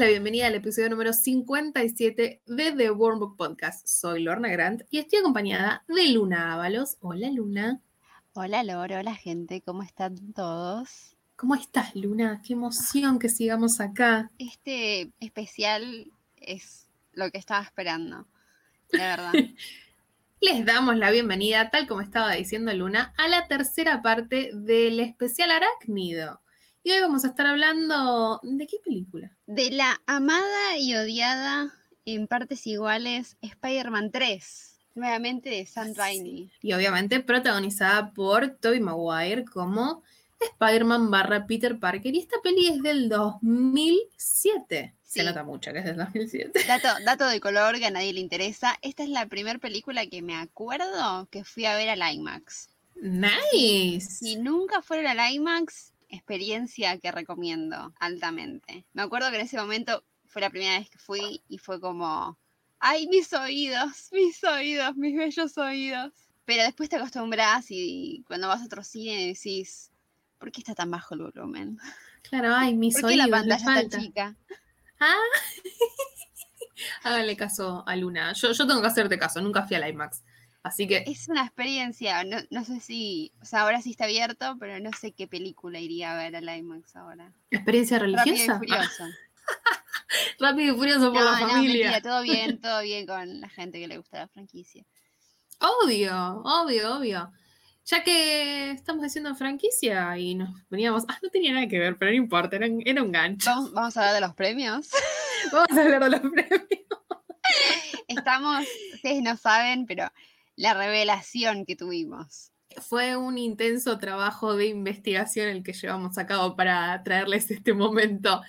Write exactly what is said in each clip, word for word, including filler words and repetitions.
la bienvenida al episodio número cincuenta y siete de The Worm Book Podcast. Soy Lorna Grant y estoy acompañada de Luna Ávalos. Hola, Luna. Hola, Loro. Hola, gente. ¿Cómo están todos? ¿Cómo estás, Luna? Qué emoción que sigamos acá. Este especial es lo que estaba esperando, la verdad. Les damos la bienvenida, tal como estaba diciendo Luna, a la tercera parte del especial Arácnido. Y hoy vamos a estar hablando... ¿De qué película? De la amada y odiada, en partes iguales, Spider-Man tres. Nuevamente de Sam Raimi. Sí. Y obviamente protagonizada por Tobey Maguire como Spider-Man barra Peter Parker. Y esta peli es del dos mil siete. Sí. Se nota mucho que es del dos mil siete. Dato, dato de color que a nadie le interesa. Esta es la primera película que me acuerdo que fui a ver al IMAX. ¡Nice! Si nunca fueron al IMAX... experiencia que recomiendo altamente. Me acuerdo que en ese momento fue la primera vez que fui y fue como, ¡ay, mis oídos! ¡Mis oídos! ¡Mis bellos oídos! Pero después te acostumbras y cuando vas a otro cine decís, ¿por qué está tan bajo el volumen? Claro, ¡ay, mis oídos! ¿Por qué la pantalla está chica? ¡Ah! Háganle caso a Luna. Yo, yo tengo que hacerte caso, nunca fui al IMAX. Así que... es una experiencia, no, no sé si... O sea, ahora sí está abierto, pero no sé qué película iría a ver al IMAX ahora. ¿Experiencia religiosa? Rápido y Furioso. Rápido y Furioso por no, la no, familia. Mentira, todo bien, todo bien con la gente que le gusta la franquicia. Obvio, obvio, obvio. Ya que estamos diciendo franquicia y nos veníamos... Ah, no tenía nada que ver, pero no importa, era un, era un gancho. ¿Vamos, vamos a hablar de los premios? Vamos a hablar de los premios. Estamos... Ustedes no saben, pero... la revelación que tuvimos. Fue un intenso trabajo de investigación el que llevamos a cabo para traerles este momento.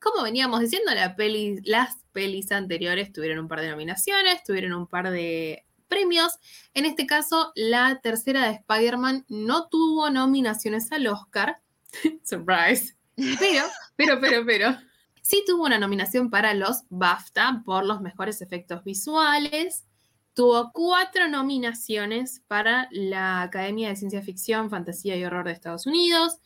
Como veníamos diciendo, la peli, las pelis anteriores tuvieron un par de nominaciones, tuvieron un par de premios. En este caso, la tercera de Spider-Man no tuvo nominaciones al Oscar. Surprise. Pero, pero, pero, pero. Sí tuvo una nominación para los BAFTA por los mejores efectos visuales. Tuvo cuatro nominaciones para la Academia de Ciencia Ficción, Fantasía y Horror de Estados Unidos.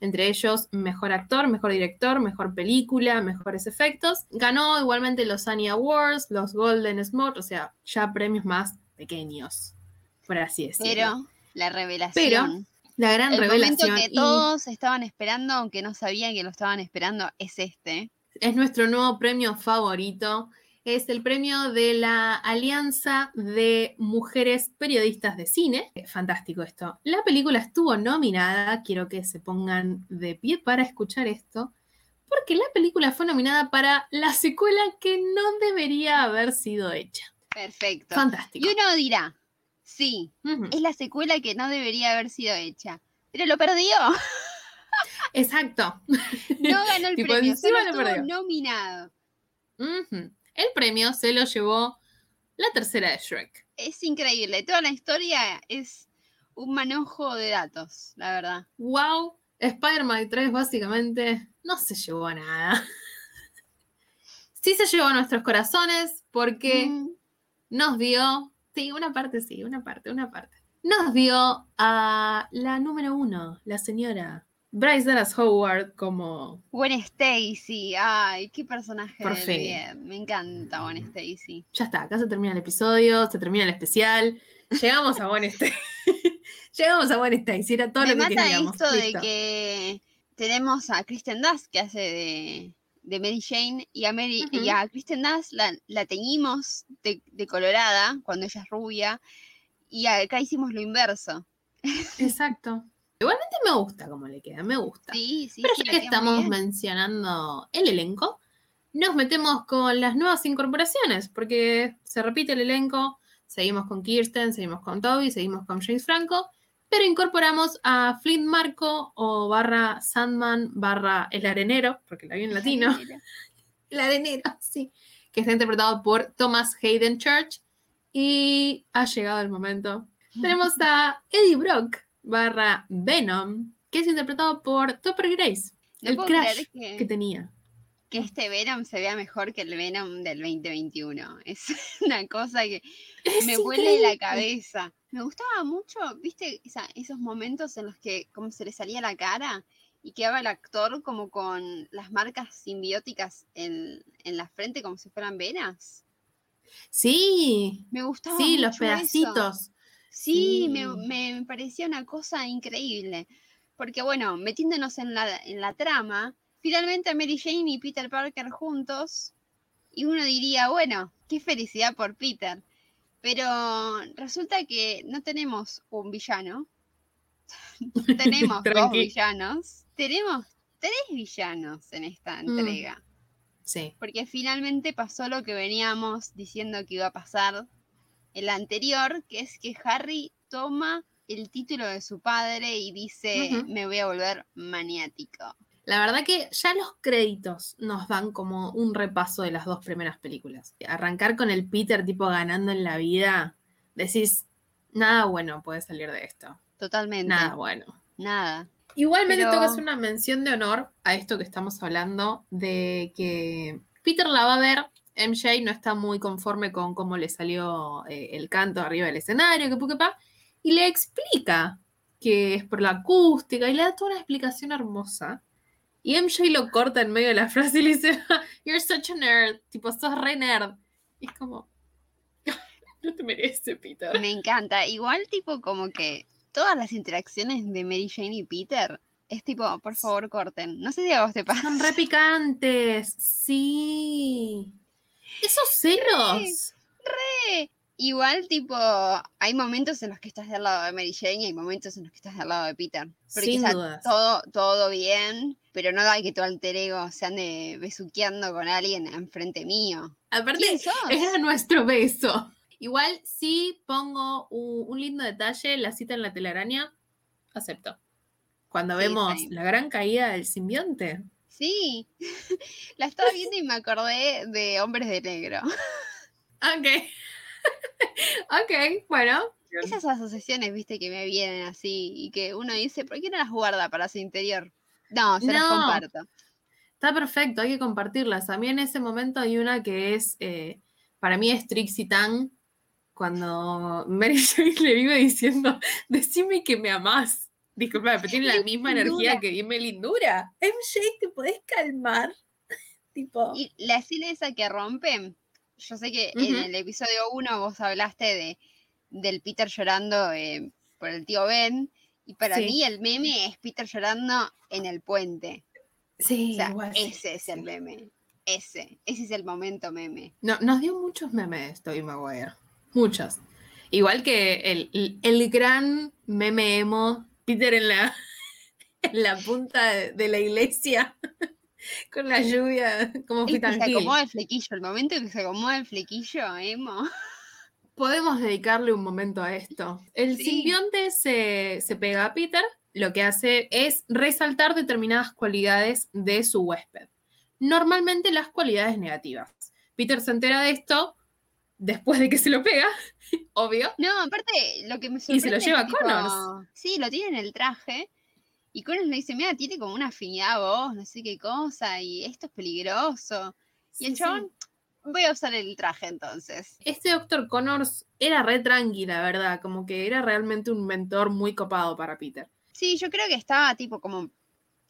Entre ellos, Mejor Actor, Mejor Director, Mejor Película, Mejores Efectos. Ganó igualmente los Annie Awards, los Golden Smog, o sea, ya premios más pequeños, por así decirlo. Pero la revelación. Pero la gran el revelación. El momento que y... todos estaban esperando, aunque no sabían que lo estaban esperando, es este. Es nuestro nuevo premio favorito. Es el premio de la Alianza de Mujeres Periodistas de Cine. Fantástico esto. La película estuvo nominada, quiero que se pongan de pie para escuchar esto, porque la película fue nominada para la secuela que no debería haber sido hecha. Perfecto. Fantástico. Y uno dirá, sí, uh-huh. Es la secuela que no debería haber sido hecha, pero lo perdió. Exacto. No ganó el tipo, premio, solo estuvo perdió. Nominado. Uh-huh. El premio se lo llevó la tercera de Shrek. Es increíble. Toda la historia es un manojo de datos, la verdad. Wow, Spider-Man tres básicamente no se llevó a nada. Sí se llevó a nuestros corazones porque mm. nos dio... Sí, una parte sí, una parte, una parte. Nos dio a la número uno, la señora... Bryce Dallas Howard como... Gwen Stacy, ay, qué personaje. Por fin. Bien. Me encanta Gwen Stacy. Ya está, acá se termina el episodio, se termina el especial. Llegamos a Gwen Stacy. Llegamos a Gwen Stacy, era todo Me lo que queríamos. Me mata esto Listo. De que tenemos a Kirsten Dunst que hace de, de Mary Jane y a, Mary, uh-huh. y a Kirsten Dunst la, la teñimos de, de colorada cuando ella es rubia y acá hicimos lo inverso. Exacto. Igualmente me gusta cómo le queda, me gusta. Sí, sí, pero ya que estamos mencionando el elenco, nos metemos con las nuevas incorporaciones, porque se repite el elenco, seguimos con Kirsten, seguimos con Toby, seguimos con James Franco, pero incorporamos a Flint Marco o barra Sandman barra El Arenero, porque la vi en latino. El Arenero. El Arenero, sí. Que está interpretado por Thomas Hayden Church. Y ha llegado el momento. Tenemos a Eddie Brock. Barra Venom, que es interpretado por Topper Grace, no el crush que, que tenía. Que este Venom se vea mejor que el Venom del veinte veintiuno. Es una cosa que es me vuela la cabeza. Me gustaba mucho, viste, esa, esos momentos en los que como se le salía la cara y quedaba el actor como con las marcas simbióticas en, en la frente como si fueran venas. Sí. Me gustaba sí, mucho los pedacitos. Eso. Sí, sí. Me, me parecía una cosa increíble. Porque bueno, metiéndonos en la, en la trama, finalmente Mary Jane y Peter Parker juntos, y uno diría, bueno, qué felicidad por Peter. Pero resulta que no tenemos un villano. Tenemos dos villanos. Tenemos tres villanos en esta entrega. Mm. Sí. Porque finalmente pasó lo que veníamos diciendo que iba a pasar el anterior, que es que Harry toma el título de su padre y dice, uh-huh. me voy a volver maniático. La verdad que ya los créditos nos dan como un repaso de las dos primeras películas. Arrancar con el Peter tipo ganando en la vida, decís, nada bueno puede salir de esto. Totalmente. Nada bueno. Nada. Igualmente Pero... tengo que hacer una mención de honor a esto que estamos hablando, de que Peter la va a ver, M J no está muy conforme con cómo le salió eh, el canto arriba del escenario, que puquepa, y le explica que es por la acústica, y le da toda una explicación hermosa. Y M J lo corta en medio de la frase y le dice, you're such a nerd, tipo, sos re nerd. Y es como, no te merece, Peter. Me encanta. Igual, tipo, como que todas las interacciones de Mary Jane y Peter es tipo, por favor, corten. No sé si a vos te pasa. Son re picantes. Sí. Esos celos. Re, re. Igual, tipo, hay momentos en los que estás del lado de Mary Jane y hay momentos en los que estás del lado de Peter. Porque sin dudas. Todo, todo bien, pero no da que tu alter ego se ande besuqueando con alguien enfrente mío. Aparte, era nuestro beso. Igual, sí pongo un, un lindo detalle, la cita en la telaraña, acepto. Cuando sí, vemos sí. la gran caída del simbionte. Sí, la estaba viendo y me acordé de Hombres de Negro. Ok. Ok, bueno. Esas asociaciones, viste, que me vienen así y que uno dice, ¿por qué no las guarda para su interior? No, se no. las comparto. Está perfecto, hay que compartirlas. A mí en ese momento hay una que es, eh, para mí es Trixie Tan, cuando Mary Jane le vive diciendo, decime que me amás. Disculpa, pero tiene la misma energía que dime lindura. M J, ¿te podés calmar? Tipo. Y la escena esa que rompen. Yo sé que uh-huh. en el episodio uno vos hablaste de del Peter llorando eh, por el tío Ben, y para sí. mí el meme es Peter llorando en el puente. Sí, o sea, igual. Ese es el meme. Ese. Ese es el momento meme. No, nos dio muchos memes, Tobey Maguire. Muchos. Igual que el, el, el gran meme emo, Peter en la, en la punta de, de la iglesia. Con la lluvia, como fui tan se acomoda el flequillo, el momento que se acomoda el flequillo, emo. Podemos dedicarle un momento a esto. El sí. simbionte se, se pega a Peter, lo que hace es resaltar determinadas cualidades de su huésped. Normalmente las cualidades negativas. Peter se entera de esto después de que se lo pega, obvio. No, aparte, lo que me sorprende. Y se lo lleva a Connors. Tipo, sí, lo tiene en el traje. Y Connors le dice, mira, tiene como una afinidad a vos, no sé qué cosa, y esto es peligroso. Sí, y el chabón, sí. voy a usar el traje entonces. Este doctor Connors era re tranqui, la verdad, como que era realmente un mentor muy copado para Peter. Sí, yo creo que estaba tipo como,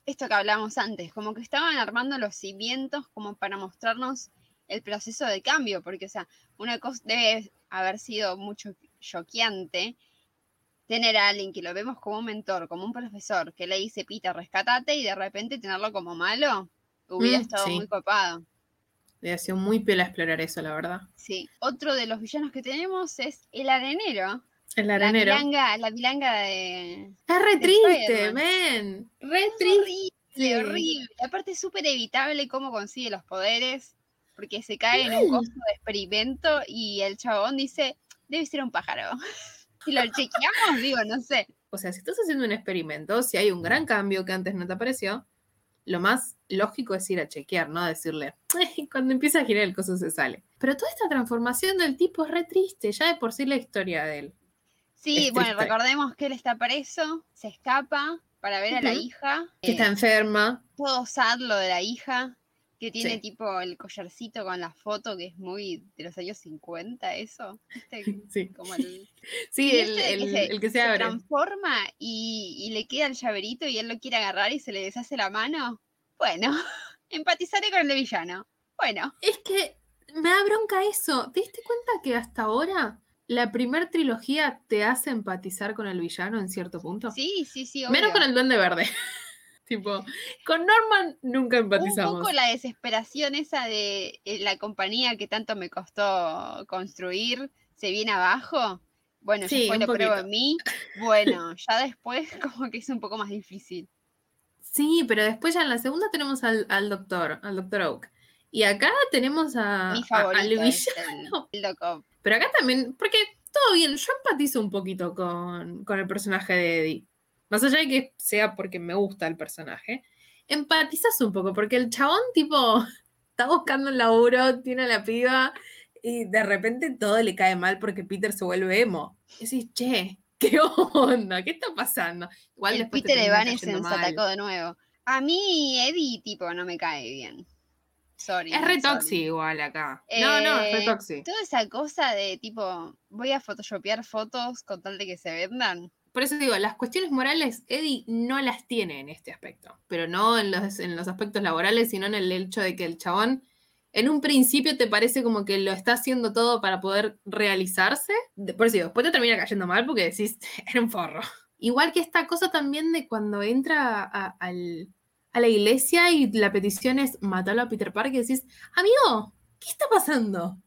esto que hablábamos antes, como que estaban armando los cimientos como para mostrarnos el proceso de cambio, porque, o sea, una cosa debe haber sido mucho choqueante, tener a alguien que lo vemos como un mentor, como un profesor, que le dice, Peter, rescatate, y de repente tenerlo como malo, hubiera mm, estado sí. muy copado. Le ha sido muy piola explorar eso, la verdad. Sí. Otro de los villanos que tenemos es el arenero. El arenero. La vilanga, la vilanga de... Está re de triste, men. Re es triste. Horrible, horrible. Aparte es súper evitable cómo consigue los poderes, porque se cae Ay. en un costo de experimento y el chabón dice, debe ser un pájaro. Si lo chequeamos, digo, no sé. O sea, si estás haciendo un experimento, si hay un gran cambio que antes no te apareció, lo más lógico es ir a chequear, ¿no? Decirle, cuando empieza a girar el coso se sale. Pero toda esta transformación del tipo es re triste, ya de por sí la historia de él. Sí, bueno, recordemos que él está preso, se escapa para ver uh-huh. a la hija. Que eh, está enferma. Puedo usar lo de la hija. Que tiene sí. tipo el collarcito con la foto que es muy de los años cincuenta, eso. ¿Viste? Sí, como el, sí el, el, que se, el que se abre. Se transforma y, y le queda el llaverito y él lo quiere agarrar y se le deshace la mano. Bueno, empatizaré con el villano. Bueno. Es que me da bronca eso. ¿Te diste cuenta que hasta ahora la primer trilogía te hace empatizar con el villano en cierto punto? Sí, sí, sí. Obvio. Menos con el Duende Verde. Tipo, con Norman nunca empatizamos. Un poco la desesperación esa de la compañía que tanto me costó construir, se viene abajo. Bueno, sí, después lo poquito. Pruebo en mí. Bueno, ya después como que es un poco más difícil. Sí, pero después ya en la segunda tenemos al, al doctor, al doctor Oak. Y acá tenemos a, Mi favorito a, al villano. El, el loco. Pero acá también, porque todo bien, yo empatizo un poquito con, con el personaje de Eddie. Más allá de que sea porque me gusta el personaje, empatizas un poco, porque el chabón, tipo, está buscando un laburo, tiene a la piba, y de repente todo le cae mal porque Peter se vuelve emo. Y decís, che, ¿qué onda? ¿Qué está pasando? Igual el Peter Evanescence se atacó de nuevo. A mí Eddie, tipo, no me cae bien. Sorry. Es re toxi igual acá. Eh, no, no, es re toxi. Toda esa cosa de, tipo, voy a photoshopear fotos con tal de que se vendan. Por eso digo, las cuestiones morales Eddie no las tiene en este aspecto, pero no en los, en los aspectos laborales, sino en el hecho de que el chabón en un principio te parece como que lo está haciendo todo para poder realizarse. Por eso digo, después te termina cayendo mal porque decís, era un forro. Igual que esta cosa también de cuando entra a, a, a la iglesia y la petición es matarlo a Peter Parker y decís, amigo, ¿qué está pasando?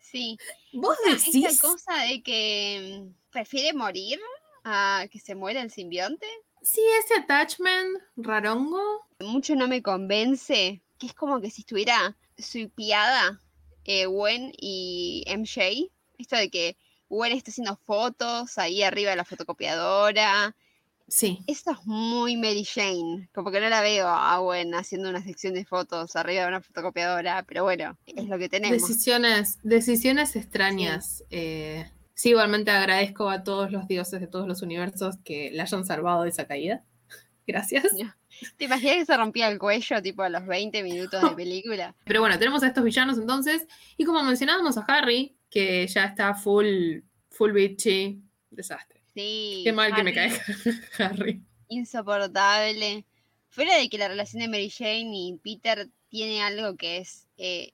Sí. ¿Vos o sea, decís? Esa cosa de que prefiere morir a que se muera el simbionte. Sí, ese attachment rarongo. Mucho no me convence, que es como que si estuviera suipiada eh, Gwen y M J. Esto de que Gwen está haciendo fotos ahí arriba de la fotocopiadora. Sí. Esto es muy Mary Jane. Como que no la veo a Gwen haciendo una sección de fotos arriba de una fotocopiadora, pero bueno, es lo que tenemos. Decisiones, decisiones extrañas. Sí. Eh... Sí, igualmente agradezco a todos los dioses de todos los universos que la hayan salvado de esa caída. Gracias. ¿Te imaginas que se rompía el cuello tipo a los veinte minutos de película? Pero bueno, tenemos a estos villanos entonces. Y como mencionábamos a Harry, que ya está full, full bitchy, desastre. Sí. Qué mal Harry. Que me cae Harry. Insoportable. Fuera de que la relación de Mary Jane y Peter tiene algo que es... Eh,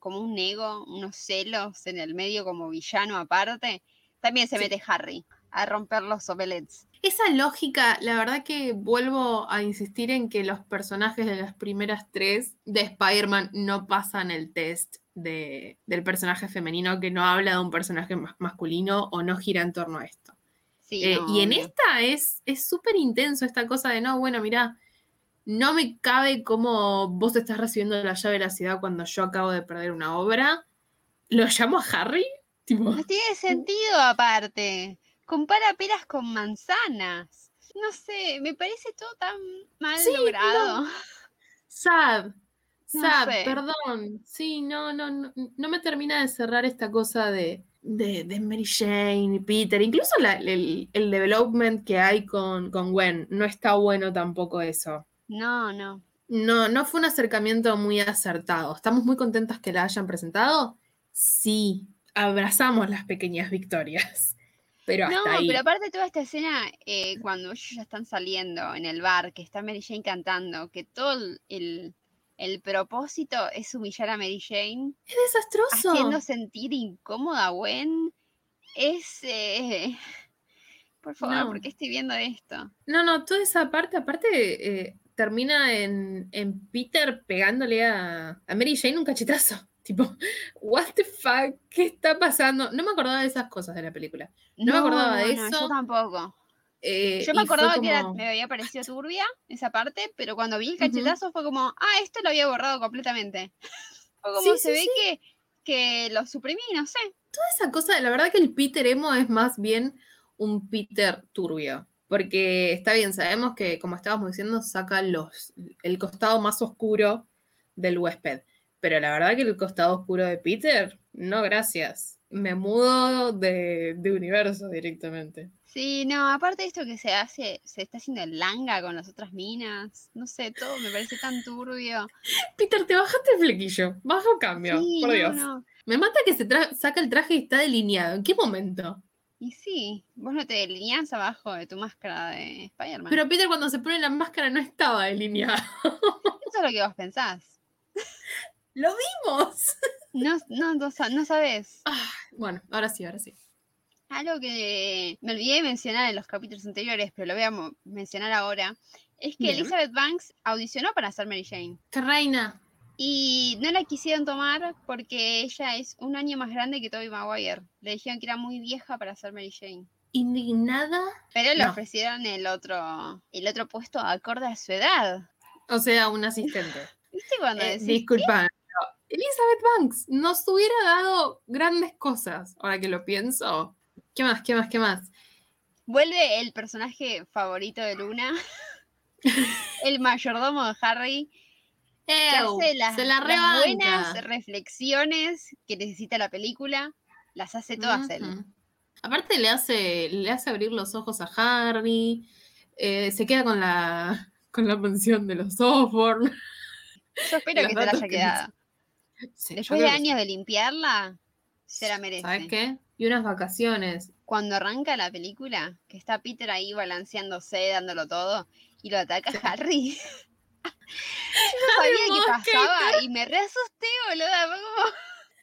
como un ego, unos celos en el medio como villano aparte, también se sí. mete Harry a romper los omelets. Esa lógica, la verdad que vuelvo a insistir en que los personajes de las primeras tres de Spider-Man no pasan el test de, del personaje femenino, que no habla de un personaje ma- masculino o no gira en torno a esto. Sí, eh, no, y en no. esta es súper es intenso esta cosa de no, bueno, mirá, no me cabe cómo vos estás recibiendo la llave de la ciudad cuando yo acabo de perder una obra. ¿Lo llamo a Harry? ¿Tipo? No tiene sentido aparte. Compara peras con manzanas. No sé, me parece todo tan mal sí, logrado. No. Sad, sad, no sé. Perdón. Sí, no, no, no, no me termina de cerrar esta cosa de, de, de Mary Jane y Peter. Incluso la, el, el development que hay con, con Gwen. No está bueno tampoco eso. No, no. No, no fue un acercamiento muy acertado. ¿Estamos muy contentas que la hayan presentado? Sí, abrazamos las pequeñas victorias. Pero hasta no, ahí. Pero aparte toda esta escena, eh, cuando ellos ya están saliendo en el bar, que está Mary Jane cantando, que todo el, el propósito es humillar a Mary Jane. Es desastroso. Haciendo sentir incómoda a Gwen. Es... Eh... Por favor, no. ¿Por qué estoy viendo esto? No, no, toda esa parte, aparte... Eh... termina en, en Peter pegándole a, a Mary Jane un cachetazo. Tipo, what the fuck, ¿qué está pasando? No me acordaba de esas cosas de la película. No, no me acordaba de no, eso. Yo tampoco. Eh, yo me acordaba como... que era, me había parecido turbia esa parte, pero cuando vi el cachetazo uh-huh. fue como, ah, esto lo había borrado completamente. O como sí, se sí, ve sí. que, que lo suprimí, no sé. Toda esa cosa, la verdad que el Peter emo es más bien un Peter turbio. Porque está bien, sabemos que, como estábamos diciendo, saca los, el costado más oscuro del huésped. Pero la verdad que el costado oscuro de Peter, no gracias. me mudo de, de universo directamente. Sí, no, aparte de esto que se hace, se está haciendo el langa con las otras minas, no sé, todo me parece tan turbio. Peter, te bajaste el flequillo, baja un cambio, sí, por no, Dios. No. Me mata que se tra- saca el traje y está delineado, ¿en qué momento? Y sí, vos no te delineás abajo de tu máscara de Spider-Man. Pero Peter cuando se pone la máscara no estaba delineado. Eso es lo que vos pensás. ¡Lo vimos! No, no, no, no sabés. Ah, bueno, ahora sí, ahora sí. Algo que me olvidé de mencionar en los capítulos anteriores, pero lo voy a mencionar ahora, es que bien. Elizabeth Banks audicionó para ser Mary Jane. ¡Qué reina! Y no la quisieron tomar porque ella es un año más grande que Tobey Maguire. Le dijeron que era muy vieja para ser Mary Jane. ¿Indignada? Pero le no. ofrecieron el otro, el otro puesto acorde a su edad. O sea, un asistente. ¿Viste cuando eh, decís? Disculpa. ¿Qué? Elizabeth Banks nos hubiera dado grandes cosas, ahora que lo pienso. ¿Qué más, qué más, qué más? Vuelve el personaje favorito de Luna, el mayordomo de Harry, que hace las, se la las buenas reflexiones que necesita la película, las hace todas uh-huh. él. Aparte le hace, le hace abrir los ojos a Harry, eh, se queda con la, con la pensión de los Osborn. Yo espero que te la haya quedado. Sí, después de años que... de limpiarla, se la merece. ¿Sabes qué? Y unas vacaciones. Cuando arranca la película, que está Peter ahí balanceándose, dándolo todo, y lo ataca sí. Harry. Yo no sabía qué pasaba y me reasusté, boluda. Como...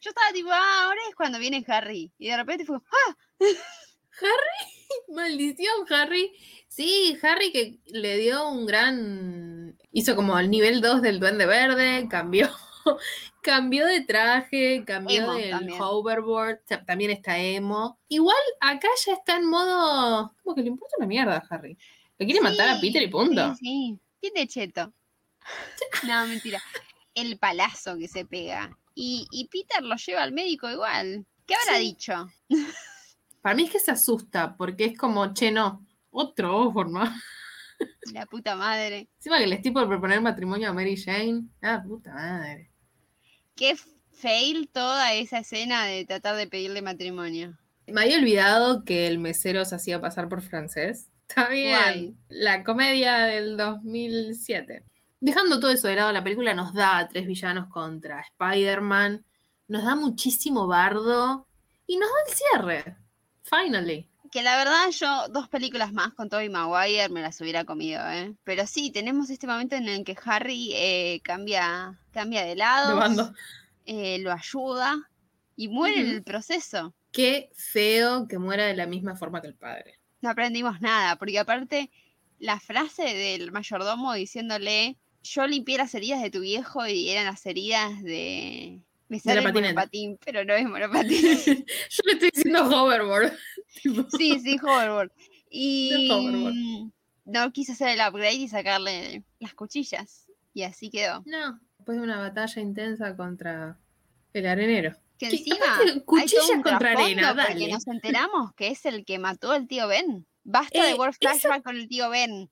Yo estaba tipo, ah, ahora es cuando viene Harry. Y de repente fue, ¡ah! Harry, maldición, Harry. Sí, Harry que le dio un gran... Hizo como el nivel dos del Duende Verde, cambió... Cambió de traje, cambió del hoverboard, también está emo. Igual acá ya está en modo... Como que le importa una mierda a Harry. Le quiere sí, matar a Peter y punto. Sí, sí. Tiene cheto. No, mentira. El palazo que se pega. Y, y Peter lo lleva al médico igual. ¿Qué habrá sí. dicho? Para mí es que se asusta, porque es como, che, no, otro Osborn más. La puta madre. Encima que les tipo de proponer matrimonio a Mary Jane. La puta madre. Qué fail toda esa escena de tratar de pedirle matrimonio. Me había olvidado que el mesero se hacía pasar por francés. Está bien. Guay. La comedia del dos mil siete. Dejando todo eso de lado, la película nos da a tres villanos contra Spider-Man. Nos da muchísimo bardo. Y nos da el cierre. Finally. Que la verdad yo dos películas más con Tobey Maguire me las hubiera comido, ¿eh? Pero sí, tenemos este momento en el que Harry eh, cambia, cambia de lado, eh, lo ayuda y muere en mm. el proceso. Qué feo que muera de la misma forma que el padre. No aprendimos nada, porque aparte la frase del mayordomo diciéndole yo limpié las heridas de tu viejo y eran las heridas de... Me sale monopatín, pero no es monopatín. Yo le estoy diciendo hoverboard. Sí, sí, hoverboard. Y hoverboard. No quiso hacer el upgrade y sacarle las cuchillas. Y así quedó. No, después de una batalla intensa contra el arenero. Que encima cuchillas contra arena, dale. Porque nos enteramos que es el que mató al tío Ben. Basta eh, de World Flashback esa... con el tío Ben.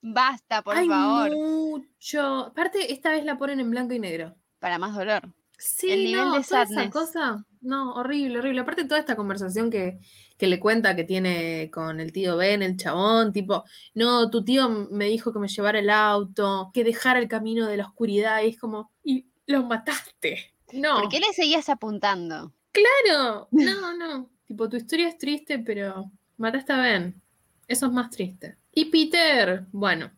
Basta, por Ay, favor. Mucho. Aparte, esta vez la ponen en blanco y negro. Para más dolor. Sí, el nivel no, de toda esa cosa, no, horrible, horrible. Aparte toda esta conversación que, que le cuenta que tiene con el tío Ben, el chabón, tipo, no, tu tío me dijo que me llevara el auto, que dejara el camino de la oscuridad, y es como, y lo mataste. No. ¿Por qué le seguías apuntando? ¡Claro! No, no. Tipo, tu historia es triste, pero mataste a Ben. Eso es más triste. Y Peter, bueno,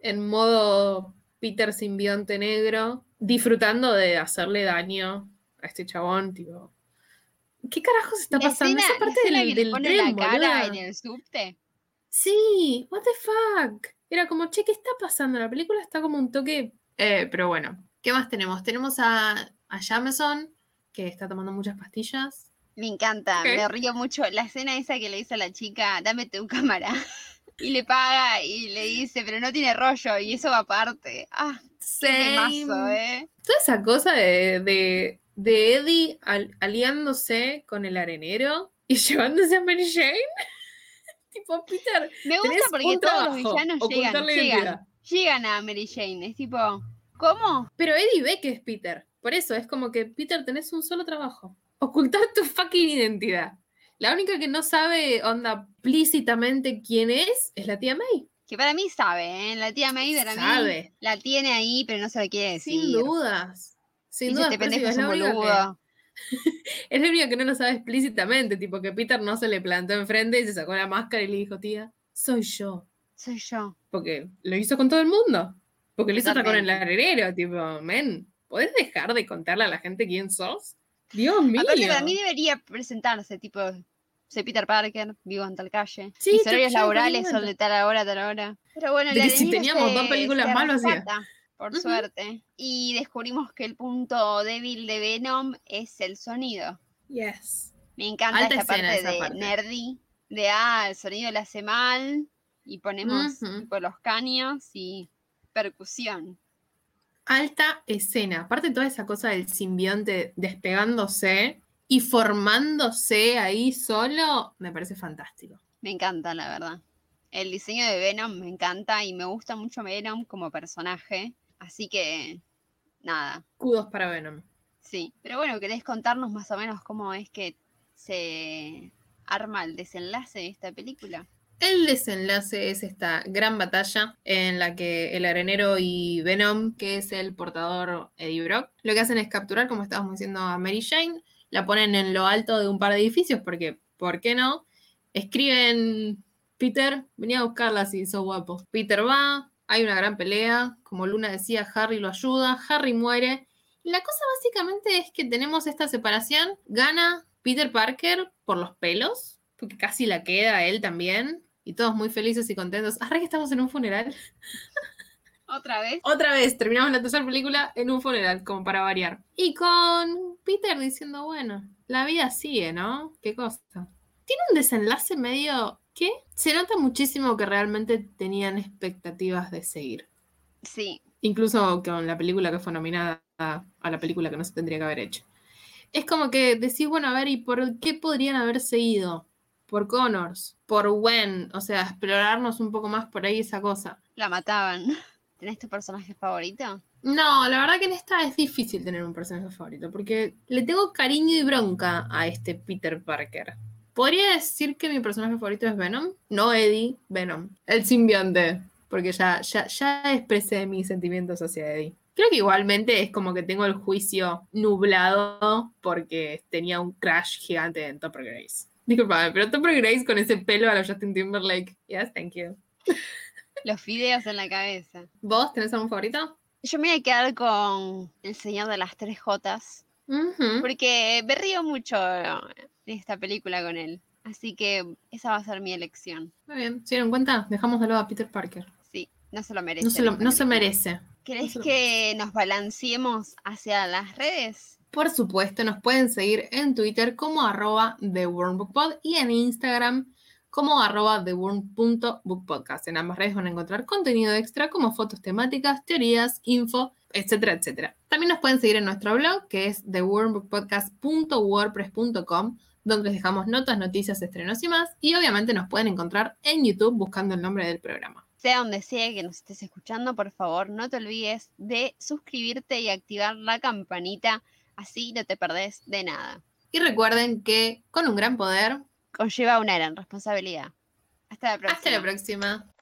en modo Peter simbionte negro... Disfrutando de hacerle daño a este chabón, tipo... ¿Qué carajo se está pasando? Esa parte del, del pone tren, la cara boluda. En el subte. Sí, what the fuck. Era como, che, ¿qué está pasando? La película está como un toque... Eh, pero bueno, ¿qué más tenemos? Tenemos a, a Jameson, que está tomando muchas pastillas. Me encanta, okay. Me río mucho. La escena esa que le dice a la chica, dame tu cámara. Y le paga y le dice, pero no tiene rollo, y eso va aparte. Ah, qué mazo, ¿eh? Toda esa cosa de, de, de Eddie al, aliándose con el arenero y llevándose a Mary Jane. Tipo, Peter, me gusta porque todos los villanos llegan, llegan, llegan a Mary Jane. Es tipo, ¿cómo? Pero Eddie ve que es Peter. Por eso, es como que, Peter, tenés un solo trabajo. Ocultar tu fucking identidad. La única que no sabe, onda, explícitamente quién es, es la tía May. Que para mí sabe, ¿eh? La tía May para sabe. mí la tiene ahí, pero no sabe qué decir. Sin dudas. Sin dudas. Este pendejo es un boludo. Es la única que no lo sabe explícitamente, tipo que Peter no se le plantó enfrente y se sacó la máscara y le dijo, tía, soy yo. Soy yo. Porque lo hizo con todo el mundo. Porque lo hizo hasta con el larguero, tipo, men, ¿podés dejar de contarle a la gente quién sos? Dios mío. Aparte, para mí debería presentarse, tipo, soy Peter Parker, vivo en tal calle. Sí, mis horarios laborales son de tal hora, tal hora. Pero bueno, de que si teníamos dos películas malas, por uh-huh. suerte. Y descubrimos que el punto débil de Venom es el sonido. Yes. Me encanta esta parte esa de parte. nerdy. De, ah, el sonido le hace mal. Y ponemos uh-huh. tipo, los caños y percusión. Alta escena. Aparte toda esa cosa del simbionte despegándose y formándose ahí solo, me parece fantástico. Me encanta, la verdad. El diseño de Venom me encanta y me gusta mucho Venom como personaje. Así que, nada. Kudos para Venom. Sí, pero bueno, ¿querés contarnos más o menos cómo es que se arma el desenlace de esta película? El desenlace es esta gran batalla en la que el arenero y Venom, que es el portador Eddie Brock, lo que hacen es capturar, como estábamos diciendo, a Mary Jane, la ponen en lo alto de un par de edificios, porque, ¿por qué no? Escriben, Peter, venía a buscarla si sos guapo. Peter va, hay una gran pelea, como Luna decía, Harry lo ayuda, Harry muere. La cosa básicamente es que tenemos esta separación, gana Peter Parker por los pelos, porque casi la queda él también, y todos muy felices y contentos. Ahora que estamos en un funeral. ¿Otra vez? Otra vez, terminamos la tercera película en un funeral, como para variar. Y con Peter diciendo, bueno, la vida sigue, ¿no? ¿Qué cosa? Tiene un desenlace medio... ¿Qué? Se nota muchísimo que realmente tenían expectativas de seguir. Sí. Incluso con la película que fue nominada a la película que no se tendría que haber hecho. Es como que decís, bueno, a ver, ¿y por qué podrían haber seguido? Por Connors, por Gwen, o sea, explorarnos un poco más por ahí esa cosa. La mataban. ¿Tenés tu personaje favorito? No, la verdad que en esta es difícil tener un personaje favorito, porque le tengo cariño y bronca a este Peter Parker. Podría decir que mi personaje favorito es Venom. No Eddie, Venom. El simbionte. Porque ya, ya, ya expresé mis sentimientos hacia Eddie. Creo que igualmente es como que tengo el juicio nublado porque tenía un crush gigante en Topper Grace. Disculpame, pero Topper Grace con ese pelo a la Justin Timberlake. Yes, thank you. Los fideos en la cabeza. ¿Vos tenés algún favorito? Yo me voy a quedar con el señor de las tres Jotas. Uh-huh. Porque me río mucho de esta película con él. Así que esa va a ser mi elección. Muy bien, ¿se dieron cuenta? Dejamos de lado a Peter Parker. Sí, no se lo merece. No se lo, no se merece. ¿Querés no se que lo... nos balanceemos hacia las redes? Por supuesto, nos pueden seguir en Twitter como arroba TheWormBookPod y en Instagram como arroba TheWorm.bookpodcast. En ambas redes van a encontrar contenido extra como fotos temáticas, teorías, info, etcétera, etcétera. También nos pueden seguir en nuestro blog, que es the worm book podcast punto wordpress punto com, donde les dejamos notas, noticias, estrenos y más. Y obviamente nos pueden encontrar en YouTube buscando el nombre del programa. Sea donde sea que nos estés escuchando, por favor, no te olvides de suscribirte y activar la campanita, así no te perdés de nada. Y recuerden que con un gran poder conlleva una gran responsabilidad. Hasta la próxima. Hasta la próxima.